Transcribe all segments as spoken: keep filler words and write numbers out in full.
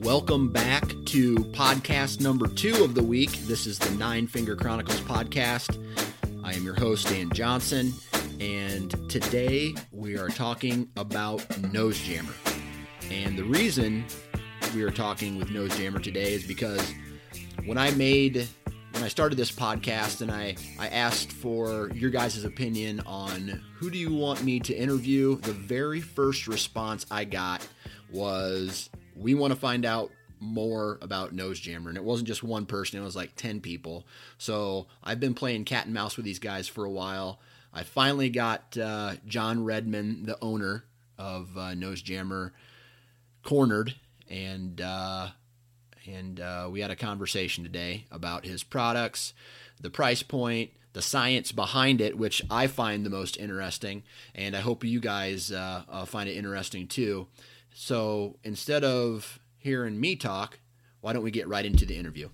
Welcome back to podcast number two of the week. This is the Nine Finger Chronicles podcast. I am your host, Dan Johnson, and today we are talking about Nose Jammer. And the reason we are talking with Nose Jammer today is because when I made, when I started this podcast and I, I asked for your guys' opinion on who do you want me to interview, the very first response I got was, we want to find out more about Nose Jammer. And it wasn't just one person. It was like ten people. So I've been playing cat and mouse with these guys for a while. I finally got uh, John Redman, the owner of uh, Nose Jammer, cornered. And uh, and uh, we had a conversation today about his products, the price point, the science behind it, which I find the most interesting. And I hope you guys uh, uh, find it interesting too. So instead of hearing me talk, why don't we get right into the interview?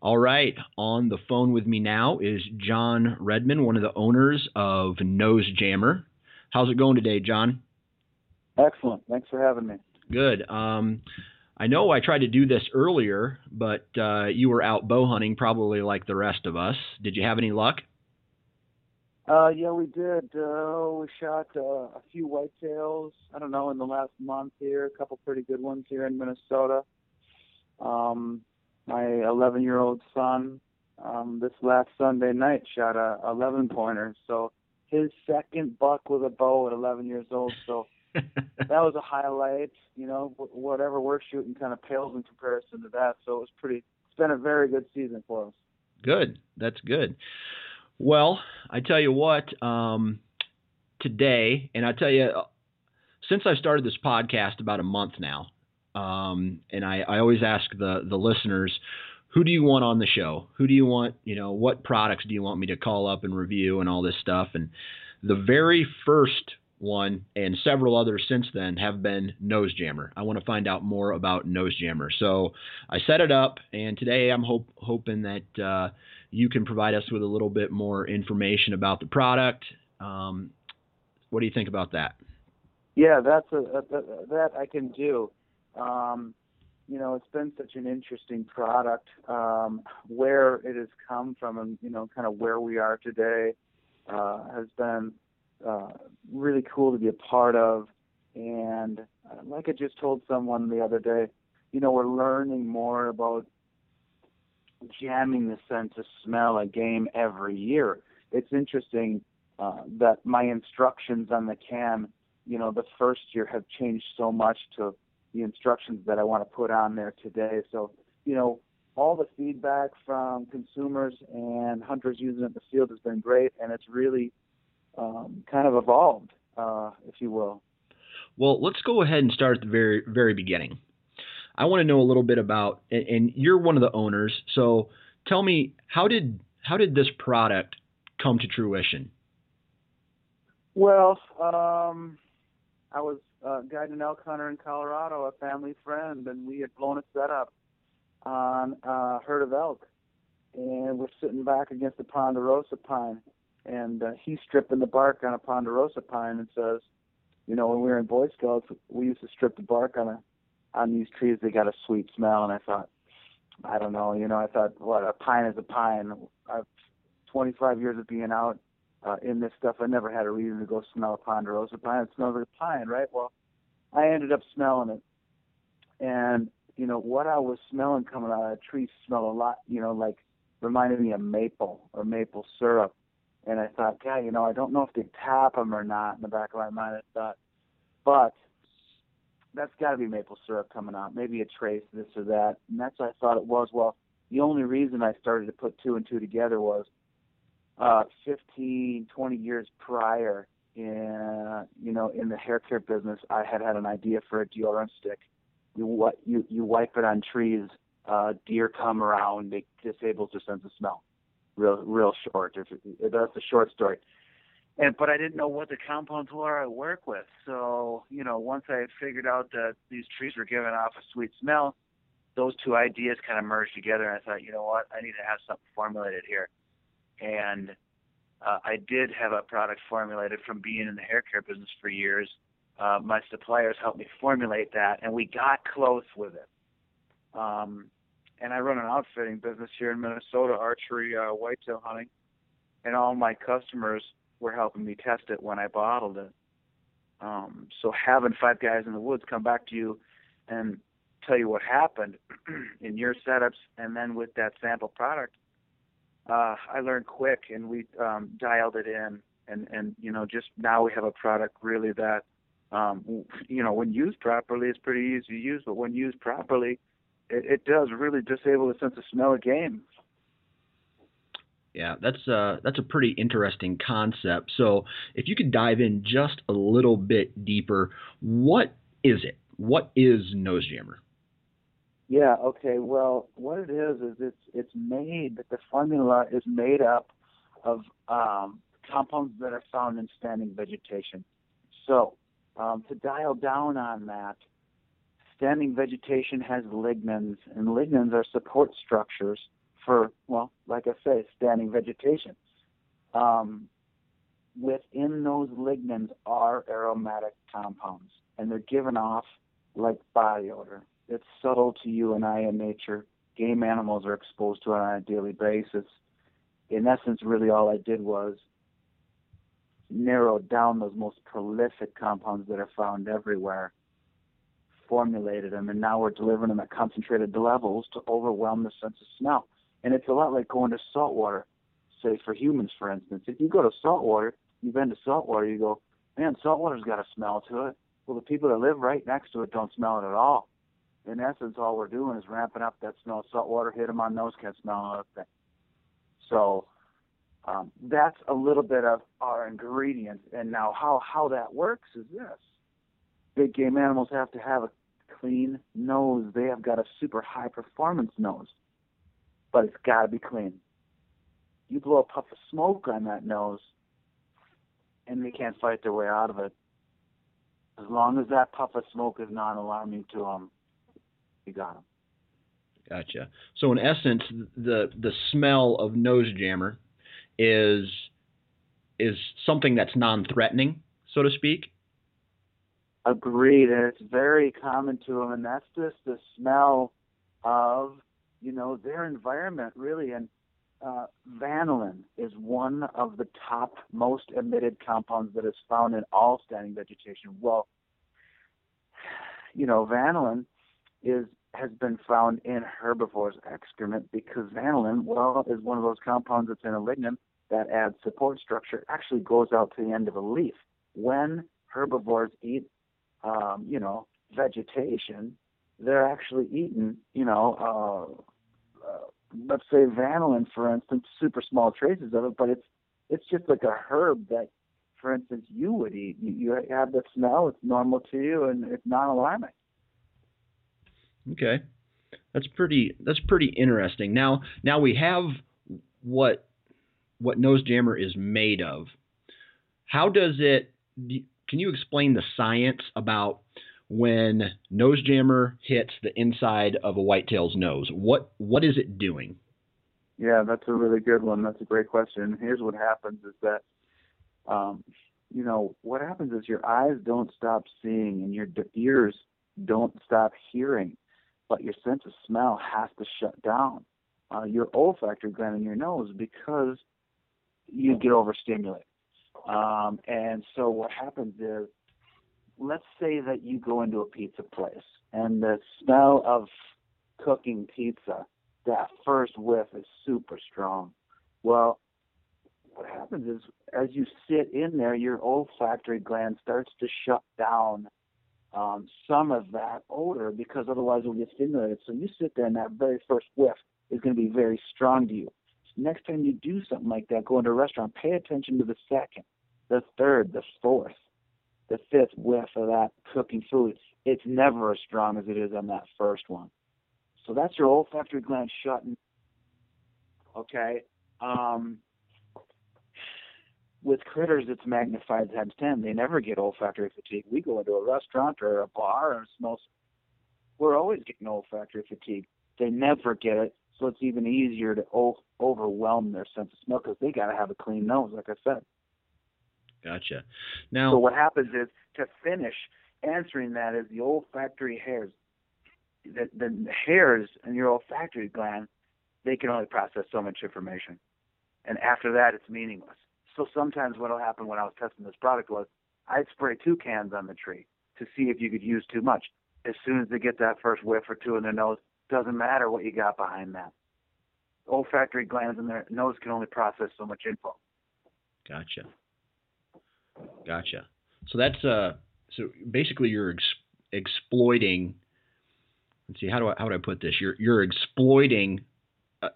All right. On the phone with me now is John Redman, one of the owners of Nose Jammer. How's it going today, John? Excellent. Thanks for having me. Good. Um, I know I tried to do this earlier, but uh, you were out bow hunting probably like the rest of us. Did you have any luck? Uh, yeah, we did. Uh, we shot uh, a few whitetails, I don't know, in the last month here, a couple pretty good ones here in Minnesota. Um, my eleven-year-old son um, this last Sunday night shot a eleven-pointer, so his second buck with a bow at eleven years old, so that was a highlight. You know, w- whatever we're shooting kind of pales in comparison to that, so it was pretty, it's been a very good season for us. Good. That's good. Well, I tell you what, um, today, and I tell you, since I started this podcast about a month now, um, and I, I always ask the, the listeners, who do you want on the show? Who do you want, you know, what products do you want me to call up and review and all this stuff? And the very first one and several others since then have been Nose Jammer. I want to find out more about Nose Jammer. So I set it up, and today I'm hope, hoping that uh, you can provide us with a little bit more information about the product. Um, what do you think about that? Yeah, that's a, a, a, that I can do. Um, you know, it's been such an interesting product, um, where it has come from, and you know, kind of where we are today uh, has been Uh, really cool to be a part of. And uh, like I just told someone the other day, you know, we're learning more about jamming the sense of smell a game every year. It's interesting uh, that my instructions on the cam, you know, the first year have changed so much to the instructions that I want to put on there today. So, you know, all the feedback from consumers and hunters using it in the field has been great, and it's really Um, kind of evolved, uh, if you will. Well, let's go ahead and start at the very, very beginning. I want to know a little bit about, and, and you're one of the owners, so tell me, how did how did this product come to fruition? Well, um, I was uh, guiding an elk hunter in Colorado, a family friend, and we had blown a setup on a herd of elk. And we're sitting back against the ponderosa pine, and uh, he's stripping the bark on a ponderosa pine and says, you know, when we were in Boy Scouts, we used to strip the bark on a, on these trees. They got a sweet smell. And I thought, I don't know, you know, I thought, what, a pine is a pine. I've twenty-five years of being out uh, in this stuff, I never had a reason to go smell a ponderosa pine. It smells like a pine, right? Well, I ended up smelling it. And, you know, what I was smelling coming out of that tree smelled a lot, you know, like reminded me of maple or maple syrup. And I thought, God, you know, I don't know if they tap them or not. In the back of my mind, I thought, but that's got to be maple syrup coming out, maybe a trace, this or that. And that's what I thought it was. Well, the only reason I started to put two and two together was uh, fifteen, twenty years prior, in, you know, in the hair care business, I had had an idea for a deodorant stick. You, you, you wipe it on trees, uh, deer come around, it disables their sense of smell. Real, real short. That's a short story. And but I didn't know what the compounds were I work with. So you know, once I figured out that these trees were giving off a sweet smell, those two ideas kind of merged together. And I thought, you know what, I need to have something formulated here. And uh, I did have a product formulated from being in the hair care business for years. Uh, my suppliers helped me formulate that, and we got close with it. Um, And I run an outfitting business here in Minnesota, archery, uh, whitetail hunting. And all my customers were helping me test it when I bottled it. Um, so having five guys in the woods come back to you and tell you what happened in your setups and then with that sample product, uh, I learned quick, and we um, dialed it in. And, and, you know, just now we have a product really that, um, you know, when used properly, it's pretty easy to use. But when used properly, it does really disable the sense of smell of game. Yeah, that's uh, that's a pretty interesting concept. So if you could dive in just a little bit deeper, what is it? What is Nose Jammer? Yeah, okay. Well, what it is is it's it's made, the formula is made up of um, compounds that are found in standing vegetation. So um, to dial down on that, standing vegetation has lignans, and lignans are support structures for, well, like I say, standing vegetation. Um, within those lignans are aromatic compounds, and they're given off like body odor. It's subtle to you and I in nature. Game animals are exposed to it on a daily basis. In essence, really all I did was narrow down those most prolific compounds that are found everywhere, formulated them, and now we're delivering them at concentrated levels to overwhelm the sense of smell. And it's a lot like going to salt water, say for humans, for instance. If you go to salt water, you've been to salt water, you go, man, salt water's got a smell to it. Well, the people that live right next to it don't smell it at all. In essence, all we're doing is ramping up that smell of salt water, hit them on nose, can't smell another thing. So um, that's a little bit of our ingredients. And now how, how that works is this. Big game animals have to have a clean nose. They have got a super high performance nose, but it's got to be clean. You blow a puff of smoke on that nose, and they can't fight their way out of it. As long as that puff of smoke is not alarming to them, you got them. Gotcha. So in essence, the the smell of Nose Jammer is is something that's non-threatening, so to speak. Agreed, and it's very common to them, and that's just the smell of, you know, their environment, really. And uh, vanillin is one of the top most emitted compounds that is found in all standing vegetation. Well, you know, vanillin is has been found in herbivores' excrement because vanillin, well, is one of those compounds that's in a lignin that adds support structure. It actually goes out to the end of a leaf. When herbivores eat Um, you know, vegetation, they're actually eating, you know, uh, uh, let's say vanillin, for instance, super small traces of it, but it's it's just like a herb that, for instance, you would eat. You, you have the smell, it's normal to you, and it's non-alarming. Okay. That's pretty that's pretty interesting. Now, now we have what what Nose Jammer is made of. How does it... Can you explain the science about when Nose Jammer hits the inside of a whitetail's nose? What what is it doing? Yeah, that's a really good one. That's a great question. Here's what happens is that, um, you know, what happens is your eyes don't stop seeing and your ears don't stop hearing, but your sense of smell has to shut down. Uh, your olfactory gland in your nose, because you get overstimulated. Um, and so what happens is, let's say that you go into a pizza place and the smell of cooking pizza, that first whiff is super strong. Well, what happens is as you sit in there, your olfactory gland starts to shut down um, some of that odor, because otherwise it'll get stimulated. So you sit there and that very first whiff is going to be very strong to you. Next time you do something like that, go into a restaurant, pay attention to the second, the third, the fourth, the fifth whiff of that cooking food. It's never as strong as it is on that first one. So that's your olfactory gland shutting. Okay. Um, with critters, it's magnified times ten. They never get olfactory fatigue. We go into a restaurant or a bar or smells. We're always getting olfactory fatigue. They never get it. So it's even easier to o- overwhelm their sense of smell, because they got to have a clean nose, like I said. Gotcha. Now, so what happens is, to finish answering that, is the olfactory hairs, the, the hairs in your olfactory gland, they can only process so much information. And after that, it's meaningless. So sometimes what will happen when I was testing this product was I'd spray two cans on the tree to see if you could use too much. As soon as they get that first whiff or two in their nose, doesn't matter what you got behind that. Olfactory glands in their nose can only process so much info. Gotcha. Gotcha. So that's uh. So basically, you're ex- exploiting. Let's see. How do I how do I put this? You're you're exploiting uh,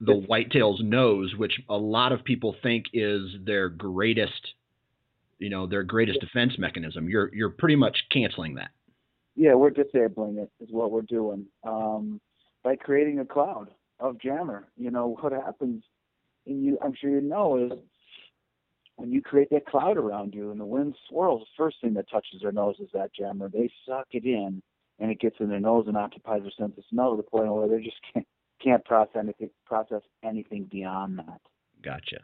the whitetail's nose, which a lot of people think is their greatest, you know, their greatest defense mechanism. You're you're pretty much canceling that. Yeah, we're disabling it is what we're doing um, by creating a cloud of jammer. You know, what happens, and you, I'm sure you know, is when you create that cloud around you and the wind swirls, the first thing that touches their nose is that jammer. They suck it in, and it gets in their nose and occupies their sense of smell to the point where they just can't, can't process, anything, process anything beyond that. Gotcha.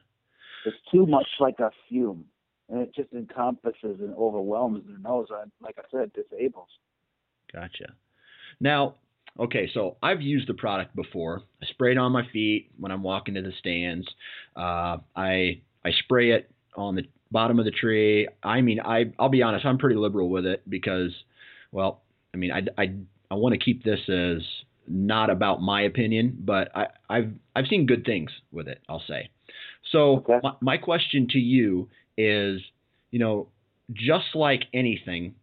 It's too much like a fume, and it just encompasses and overwhelms their nose, and like I said, disables. Gotcha. Now, okay, so I've used the product before. I spray it on my feet when I'm walking to the stands. Uh, I I spray it on the bottom of the tree. I mean, I, I'll be honest, I'm pretty liberal with it because, well, I mean, I, I, I want to keep this as not about my opinion, but I, I've I've seen good things with it, I'll say. So okay. my, my question to you is, you know, just like anything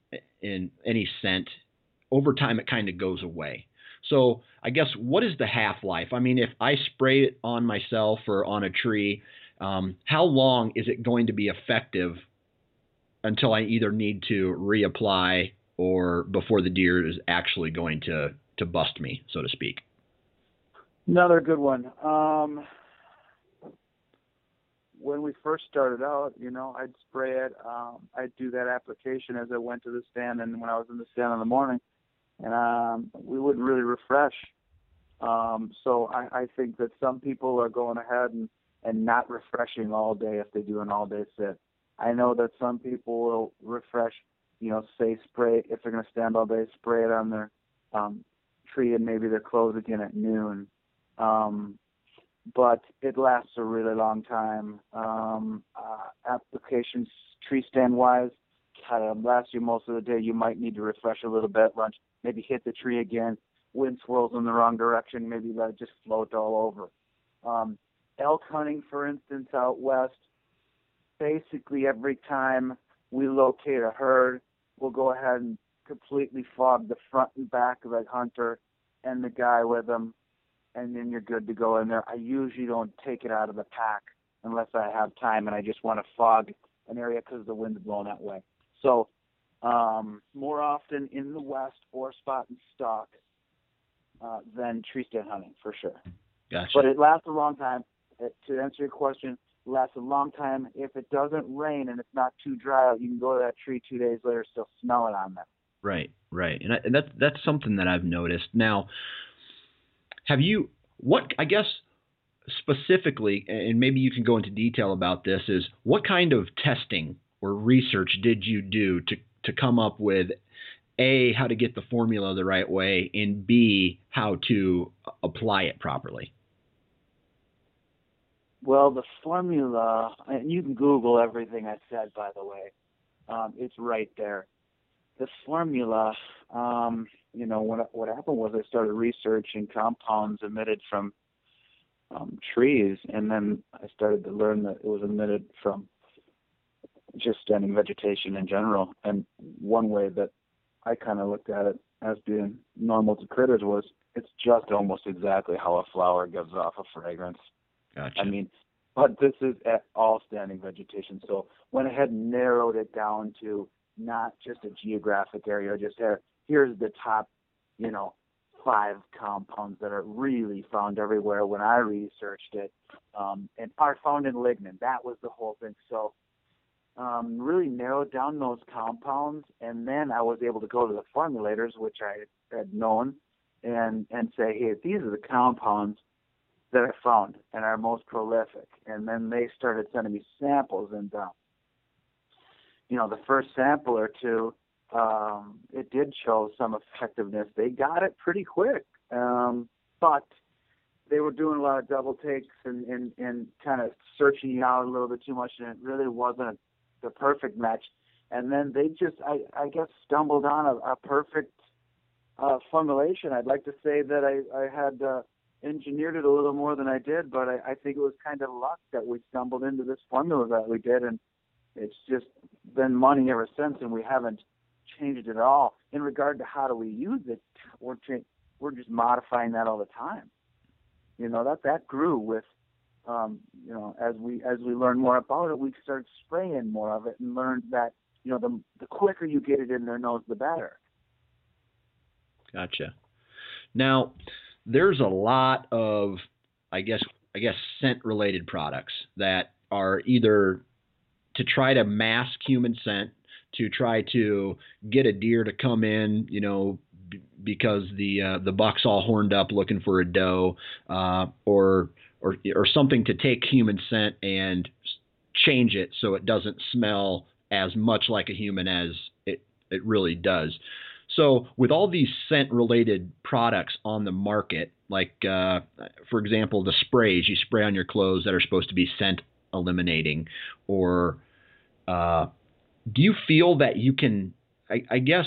in any scent, over time, it kind of goes away. So I guess, what is the half-life? I mean, if I spray it on myself or on a tree, um, how long is it going to be effective until I either need to reapply or before the deer is actually going to, to bust me, so to speak? Another good one. Um, when we first started out, you know, I'd spray it. Um, I'd do that application as I went to the stand, and when I was in the stand in the morning. And um, we wouldn't really refresh. Um, so I, I think that some people are going ahead and, and not refreshing all day if they do an all-day sit. I know that some people will refresh, you know, say spray, if they're going to stand all day, spray it on their um, tree and maybe their clothes again at noon. Um, but it lasts a really long time. Um, uh, applications, tree stand-wise, it'll last you most of the day. You might need to refresh a little bit, lunch, maybe hit the tree again, wind swirls in the wrong direction, maybe let it just float all over. Um, elk hunting, for instance, out west, basically every time we locate a herd, we'll go ahead and completely fog the front and back of that hunter and the guy with him, and then you're good to go in there. I usually don't take it out of the pack unless I have time and I just want to fog an area because the wind's blowing that way. So um, more often in the west, or spot and stock uh, than tree stand hunting, for sure. Gotcha. But it lasts a long time. It, to answer your question, lasts a long time. If it doesn't rain and it's not too dry out, you can go to that tree two days later, still smell it on them. Right, right. And, I, and that's, that's something that I've noticed. Now, have you – what – I guess specifically, and maybe you can go into detail about this, is what kind of testing or research did you do to, to come up with, A, how to get the formula the right way, and B, how to apply it properly? Well, the formula, and you can Google everything I said, by the way. Um, it's right there. The formula, um, you know, what, what happened was I started researching compounds emitted from um, trees, and then I started to learn that it was emitted from just any vegetation in general. And one way that I kind of looked at it as being normal to critters was it's just almost exactly how a flower gives off a fragrance. Gotcha. I mean, but this is at all standing vegetation. So went ahead and narrowed it down to not just a geographic area, just there. Here's the top, you know, five compounds that are really found everywhere when I researched it, um, and are found in lignin. That was the whole thing. So um, really narrowed down those compounds, and then I was able to go to the formulators, which I had known, and, and say, hey, these are the compounds that I found and are most prolific. And then they started sending me samples, and, um, you know, the first sample or two, um, it did show some effectiveness. They got it pretty quick, um, but they were doing a lot of double takes and, and, and kind of searching out a little bit too much, and it really wasn't the perfect match. And then they just, I, I guess, stumbled on a, a perfect uh, formulation. I'd like to say that I, I had uh, engineered it a little more than I did, but I, I think it was kind of luck that we stumbled into this formula that we did, and it's just been money ever since, and we haven't changed it at all. In regard to how do we use it, we're, cha- we're just modifying that all the time. You know, that that grew with, um, you know, as we as we learn more about it, we start spraying more of it and learned that, you know, the the quicker you get it in their nose, the better. Gotcha. Now, there's a lot of, I guess, I guess scent-related products that are either to try to mask human scent, to try to get a deer to come in, you know, b- because the uh, the buck's all horned up looking for a doe, uh, or or or something to take human scent and change it so it doesn't smell as much like a human as it, it really does. So with all these scent-related products on the market, like, uh, for example, the sprays you spray on your clothes that are supposed to be scent-eliminating, or uh, do you feel that you can I, – I guess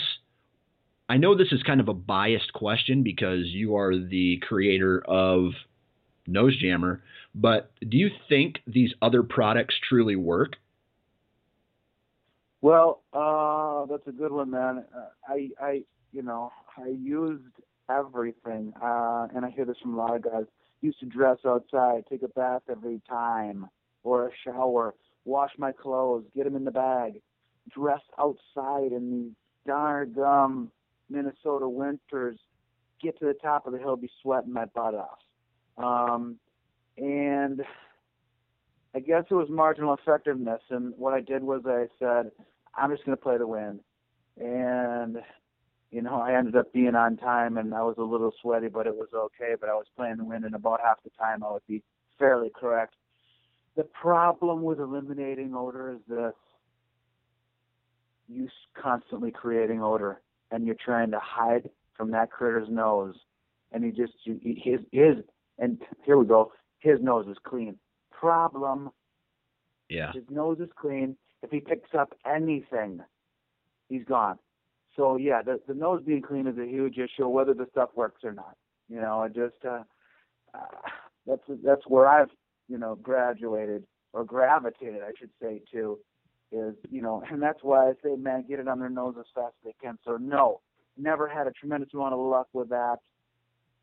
– I know this is kind of a biased question because you are the creator of Nose Jammer, but do you think these other products truly work? Well, uh, that's a good one, man. Uh, I, I, you know, I used everything, uh, and I hear this from a lot of guys. Used to dress outside, take a bath every time, or a shower, wash my clothes, get them in the bag, dress outside in these darn um, Minnesota winters, get to the top of the hill, be sweating my butt off. Um, and I guess it was marginal effectiveness, and what I did was I said, I'm just going to play the wind. And, you know, I ended up being on time, and I was a little sweaty, but it was okay. But I was playing the wind, and about half the time I would be fairly correct. The problem with eliminating odor is this. You're constantly creating odor, and you're trying to hide from that critter's nose. And he just, his, his, and here we go, his nose is clean. Problem. Yeah. His nose is clean. If he picks up anything, he's gone. So yeah, the, the nose being clean is a huge issue, whether the stuff works or not. You know, it just uh, uh, that's that's where I've you know graduated or gravitated, I should say, to is you know, and that's why I say, man, get it on their nose as fast as they can. So no, never had a tremendous amount of luck with that,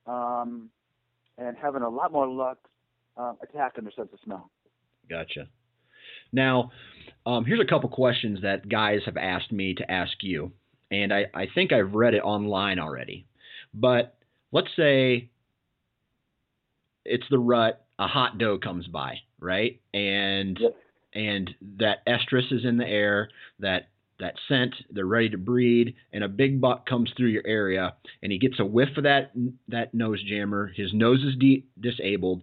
um, and having a lot more luck. Uh, attack under sense of smell. Gotcha. Now, um, here's a couple questions that guys have asked me to ask you, and I, I think I've read it online already. But let's say it's the rut. a hot doe comes by, right? And yep. and that estrus is in the air, that that scent, they're ready to breed, and a big buck comes through your area, and he gets a whiff of that that nose jammer. His nose is de- disabled.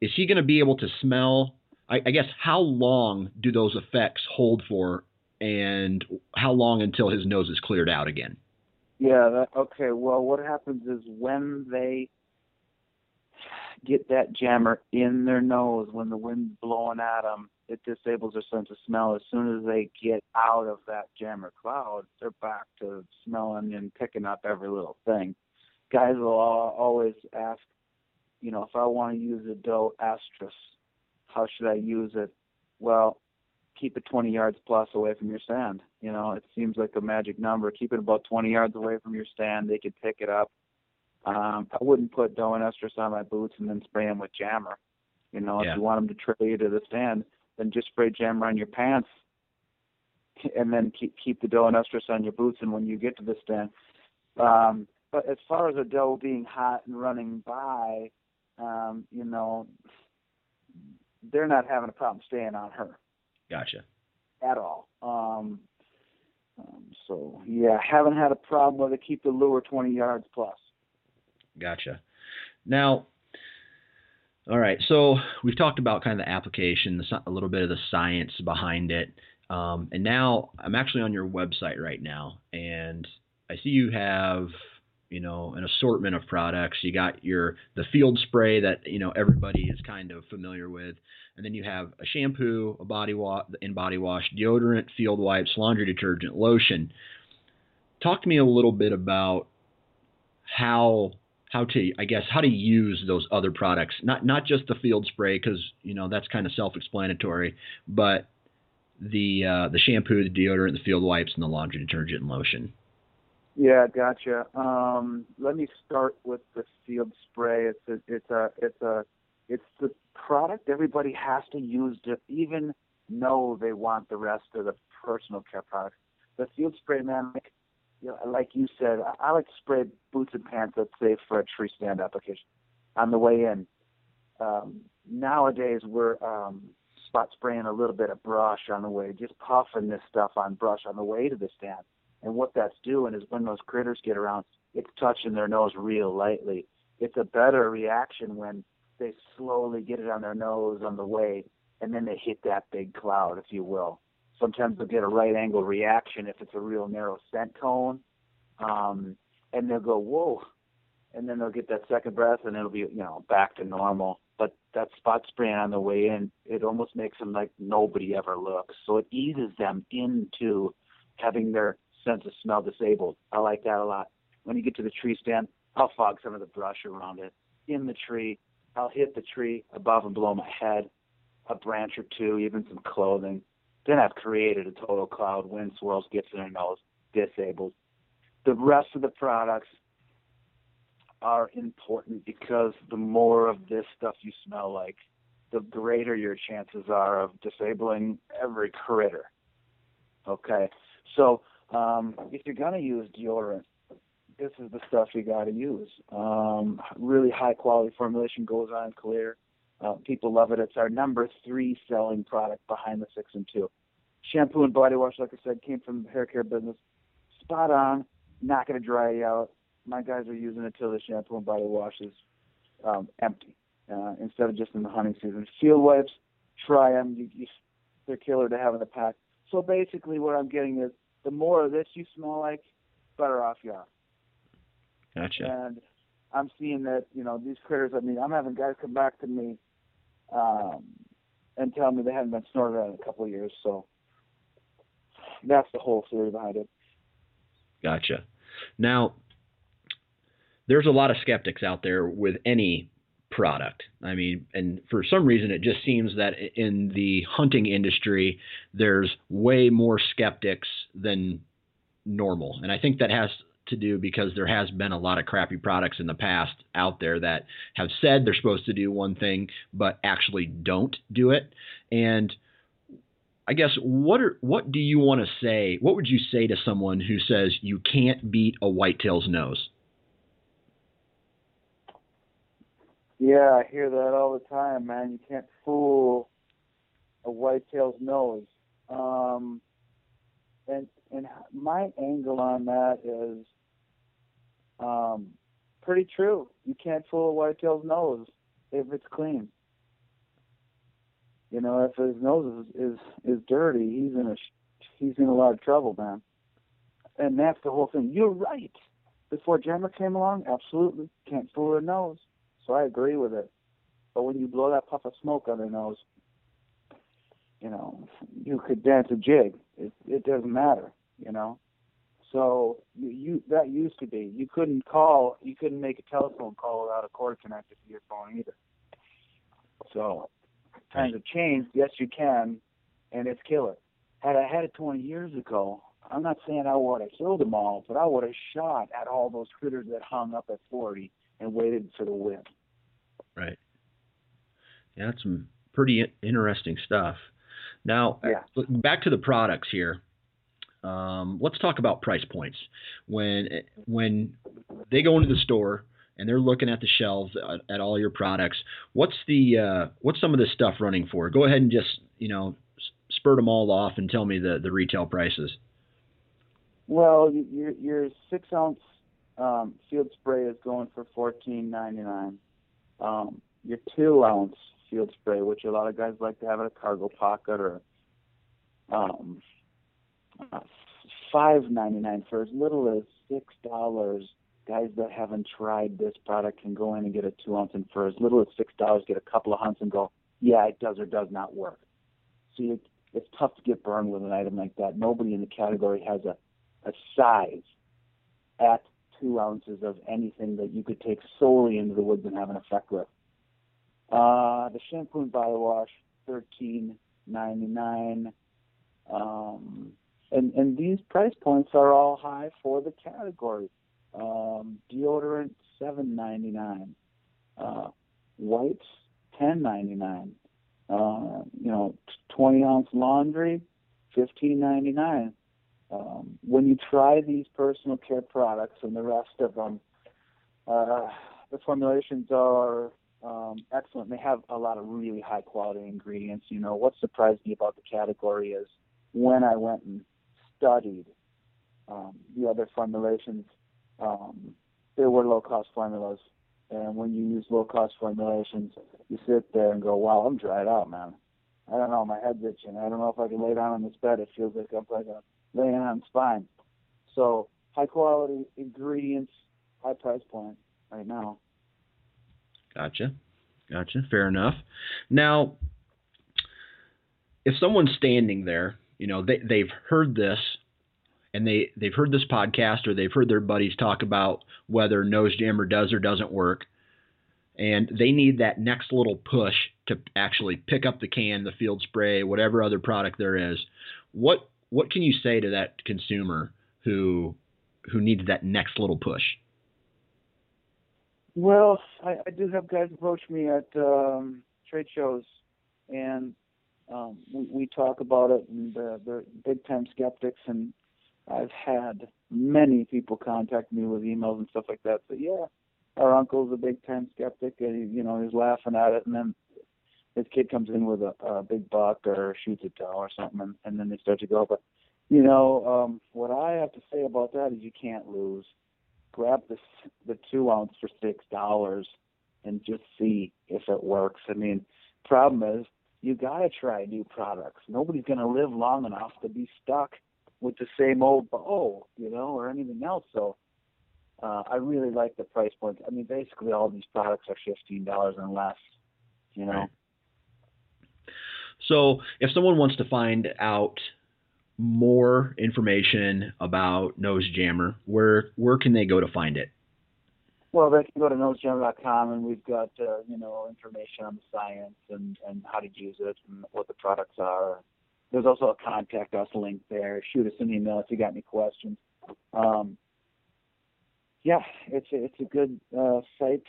Is he going to be able to smell? I, I guess, how long do those effects hold for, and how long until his nose is cleared out again? Yeah, that, okay, well, what happens is when they get that jammer in their nose, when the wind's blowing at them, it disables their sense of smell. As soon as they get out of that jammer cloud, they're back to smelling and picking up every little thing. Guys will always ask, you know, if I want to use a doe estrus, how should I use it? Well, keep it twenty yards plus away from your stand. You know, it seems like a magic number. Keep it about twenty yards away from your stand. They could pick it up. Um, I wouldn't put doe and estrus on my boots and then spray them with jammer. You know, yeah. If you want them to trail you to the stand, then just spray jammer on your pants and then keep keep the doe and estrus on your boots. And when you get to the stand, um, but as far as a doe being hot and running by, um, you know, they're not having a problem staying on her. Gotcha. At all. Um, um, so, yeah, haven't had a problem with it. Keep the lure twenty yards plus. Gotcha. Now, all right, so we've talked about kind of the application, a little bit of the science behind it. Um, and now I'm actually on your website right now, and I see you have, you know, an assortment of products. You got your the field spray that, you know, everybody is kind of familiar with. And then you have a shampoo, a body wash, and body wash, deodorant, field wipes, laundry detergent, lotion. Talk to me a little bit about how how to, I guess, how to use those other products. Not not just the field spray, because, you know, that's kind of self-explanatory, but the uh, the shampoo, the deodorant, the field wipes, and the laundry detergent and lotion. Yeah, gotcha. Um, let me start with the field spray. It's a, it's a it's a it's the product everybody has to use to even know they want the rest of the personal care products. The field spray, man, like, you know, like you said, I, I like to spray boots and pants, let's say, for a tree stand application on the way in. Um, nowadays, we're um, spot spraying a little bit of brush on the way, just puffing this stuff on brush on the way to the stand. And what that's doing is when those critters get around, it's touching their nose real lightly. It's a better reaction when they slowly get it on their nose on the way, and then they hit that big cloud, if you will. Sometimes they'll get a right angle reaction if it's a real narrow scent cone, um, and they'll go, whoa, and then they'll get that second breath, and it'll be, you know, back to normal. But that spot spraying on the way in, it almost makes them like nobody ever looks. So it eases them into having their sense of smell disabled. I like that a lot. When you get to the tree stand, I'll fog some of the brush around it in the tree. I'll hit the tree above and below my head, a branch or two, even some clothing. Then I've created a total cloud. Wind swirls, gets in their nose, disabled. The rest of the products are important because the more of this stuff you smell like, the greater your chances are of disabling every critter. Okay, so um, if you're going to use deodorant, this is the stuff you got to use. Um, really high-quality formulation, goes on clear. Uh, people love it. It's our number three selling product behind the six and two. Shampoo and body wash, like I said, came from the hair care business. Spot on. Not going to dry you out. My guys are using it till the shampoo and body wash is um, empty uh, instead of just in the hunting season. Field wipes, try them. You, you, they're killer to have in the pack. So basically what I'm getting is the more of this you smell like, better off you are. Gotcha. And I'm seeing that, you know, these critters, I mean, I'm having guys come back to me um, and tell me they haven't been snorted at in a couple of years. So that's the whole theory behind it. Gotcha. Now, there's a lot of skeptics out there with any product. I mean, and for some reason, it just seems that in the hunting industry, there's way more skeptics than normal. And I think that has to do because there has been a lot of crappy products in the past out there that have said they're supposed to do one thing, but actually don't do it. And I guess, what are, what do you want to say? What would you say to someone who says you can't beat a whitetail's nose? Yeah, I hear that all the time, man. You can't fool a whitetail's nose. Um, and and my angle on that is um, pretty true. You can't fool a whitetail's nose if it's clean. You know, if his nose is, is, is dirty, he's in a he's in a lot of trouble, man. And that's the whole thing. You're right. Before Jammer came along, absolutely can't fool a nose. So I agree with it. But when you blow that puff of smoke on their nose, you know, you could dance a jig. It, it doesn't matter, you know. So you that used to be. You couldn't call. You couldn't make a telephone call without a cord connected to your phone either. So times have changed. Yes, you can, and it's killer. Had I had it twenty years ago, I'm not saying I would have killed them all, but I would have shot at all those critters that hung up at forty and waited for the wind. Right. Yeah, that's some pretty interesting stuff. Now, yeah. Back to the products here. Um, let's talk about price points. When when they go into the store and they're looking at the shelves at, at all your products, what's the uh, what's some of this stuff running for? Go ahead and just you know spurt them all off and tell me the, the retail prices. Well, your your six ounce um, field spray is going for fourteen ninety nine. Um, your two ounce field spray, which a lot of guys like to have in a cargo pocket, or um, five ninety nine for as little as six dollars. Guys that haven't tried this product can go in and get a two ounce, and for as little as six dollars, get a couple of hunts and go, yeah, it does or does not work. So you, it's tough to get burned with an item like that. Nobody in the category has a a size at two ounces of anything that you could take solely into the woods and have an effect with. Uh, the shampoo and body wash, thirteen ninety-nine. Um, and, and these price points are all high for the category. Um, deodorant, seven ninety-nine. Uh, wipes, ten ninety-nine. Uh, you know, twenty ounce laundry, fifteen ninety-nine. Um, when you try these personal care products and the rest of them, uh, the formulations are um, excellent. They have a lot of really high-quality ingredients. You know, what surprised me about the category is when I went and studied um, the other formulations, um, there were low-cost formulas. And when you use low-cost formulations, you sit there and go, wow, I'm dried out, man. I don't know, my head's itching. I don't know if I can lay down on this bed. It feels like I'm like a laying on spine. So high quality ingredients, high price point right now. Gotcha. Gotcha. Fair enough. Now, if someone's standing there, you know, they, they've heard this and they, they've heard this podcast or they've heard their buddies talk about whether Nose Jammer does or doesn't work. And they need that next little push to actually pick up the can, the field spray, whatever other product there is. What, What can you say to that consumer who who needs that next little push? Well, I, I do have guys approach me at um, trade shows, and um, we, we talk about it, and uh, they're big-time skeptics, and I've had many people contact me with emails and stuff like that. So, yeah, our uncle's a big-time skeptic, and, you know, he's laughing at it, and then this kid comes in with a, a big buck or shoots a doe or something, and, and then they start to go. But, you know, um, what I have to say about that is you can't lose. Grab the, the two ounce for six dollars and just see if it works. I mean, problem is you got to try new products. Nobody's going to live long enough to be stuck with the same old bow, you know, or anything else. So uh, I really like the price points. I mean, basically all these products are fifteen dollars and less, you know. Right. So if someone wants to find out more information about Nose Jammer, where where can they go to find it? Well, they can go to nose jammer dot com, and we've got uh, you know information on the science and, and how to use it and what the products are. There's also a contact us link there. Shoot us an email if you got any questions. Um, yeah, it's a, it's a good uh, site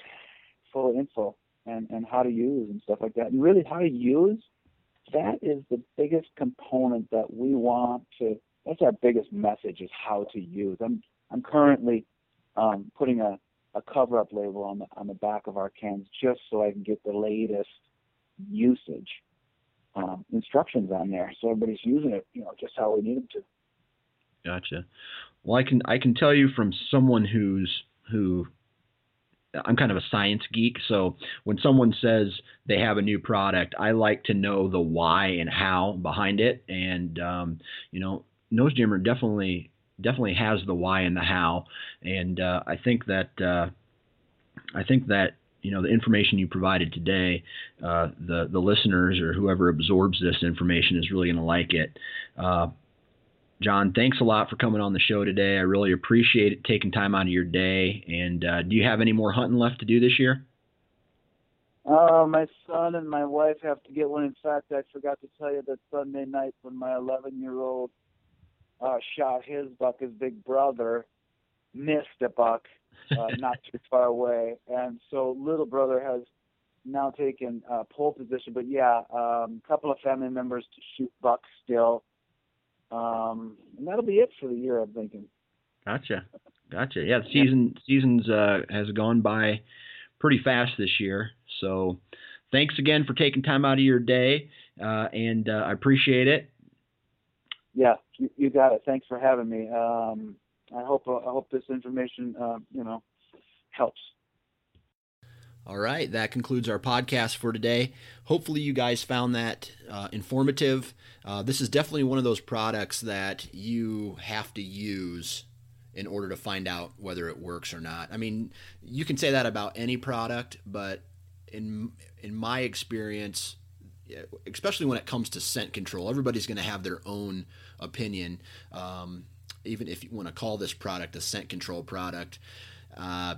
full of info and, and how to use and stuff like that. And really how to use. That is the biggest component that we want to, that's our biggest message is how to use. I'm, I'm currently um, putting a, a cover-up label on the on the back of our cans just so I can get the latest usage um, instructions on there, so everybody's using it, you know, just how we need them to. Gotcha. Well, I can I can tell you from someone who's who. I'm kind of a science geek, so when someone says they have a new product, I like to know the why and how behind it. And, um, you know, Nose Jammer definitely, definitely has the why and the how. And uh, I think that, uh, I think that, you know, the information you provided today, uh, the, the listeners or whoever absorbs this information is really going to like it. Uh, John, thanks a lot for coming on the show today. I really appreciate it, taking time out of your day. And uh, do you have any more hunting left to do this year? Uh, my son and my wife have to get one. In fact, I forgot to tell you that Sunday night when my eleven-year-old uh, shot his buck, his big brother missed a buck uh, not too far away. And so little brother has now taken uh, pole position. But, yeah, a um, couple of family members to shoot bucks still. Um, and that'll be it for the year, I'm thinking. Gotcha. Gotcha. Yeah. The season, yeah. season's, uh, has gone by pretty fast this year. So thanks again for taking time out of your day. Uh, and, uh, I appreciate it. Yeah, you, you got it. Thanks for having me. Um, I hope, uh, I hope this information, uh, you know, helps. All right. That concludes our podcast for today. Hopefully you guys found that uh, informative. Uh, this is definitely one of those products that you have to use in order to find out whether it works or not. I mean, you can say that about any product, but in in my experience, especially when it comes to scent control, everybody's going to have their own opinion. Um, even if you want to call this product a scent control product, uh,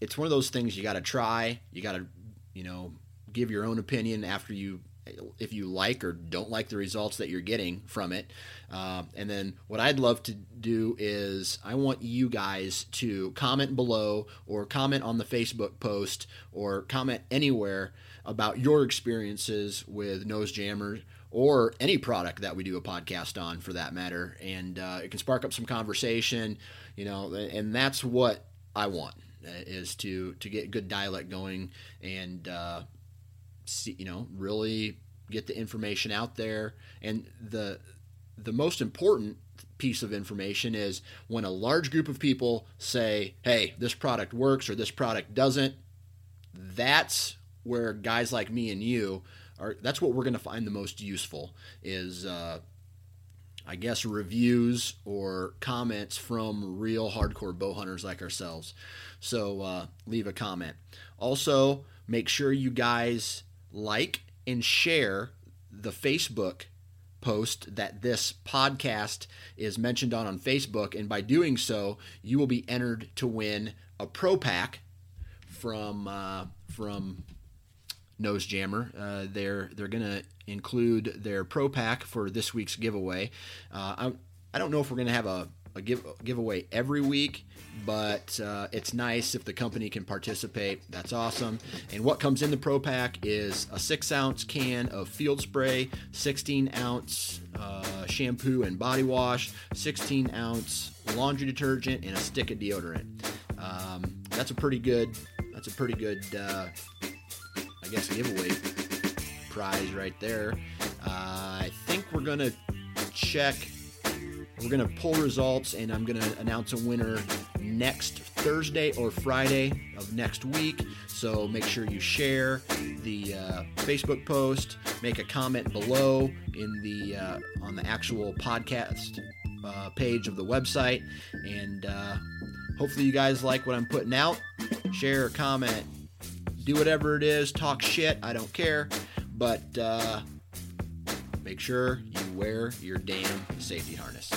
it's one of those things you got to try. You got to, you know, give your own opinion after you, if you like or don't like the results that you're getting from it. Um, and then what I'd love to do is I want you guys to comment below or comment on the Facebook post or comment anywhere about your experiences with Nose Jammer or any product that we do a podcast on for that matter. And uh, it can spark up some conversation, you know, and that's what I want. Is to to get good dialect going and uh, see, you know, really get the information out there. And the the most important piece of information is when a large group of people say, "Hey, this product works" or "this product doesn't." That's where guys like me and you are. That's what we're going to find the most useful is, uh, I guess, reviews or comments from real hardcore bow hunters like ourselves. So uh, leave a comment. Also, make sure you guys like and share the Facebook post that this podcast is mentioned on on Facebook. And by doing so, you will be entered to win a pro pack from uh, from Nose Jammer. Uh, they're they're gonna include their pro pack for this week's giveaway. Uh, I I don't know if we're gonna have a, a give giveaway every week, but uh, it's nice if the company can participate. That's awesome. And what comes in the pro pack is a six ounce can of field spray, sixteen ounce uh, shampoo and body wash, sixteen ounce laundry detergent, and a stick of deodorant. Um, that's a pretty good. That's a pretty good. Uh, I guess giveaway prize right there. Uh, I think we're gonna check. We're gonna pull results, and I'm gonna announce a winner next Thursday or Friday of next week. So make sure you share the uh, Facebook post, make a comment below in the uh, on the actual podcast uh, page of the website, and uh, hopefully you guys like what I'm putting out. Share, comment. Do whatever it is, talk shit, I don't care, but uh, make sure you wear your damn safety harness.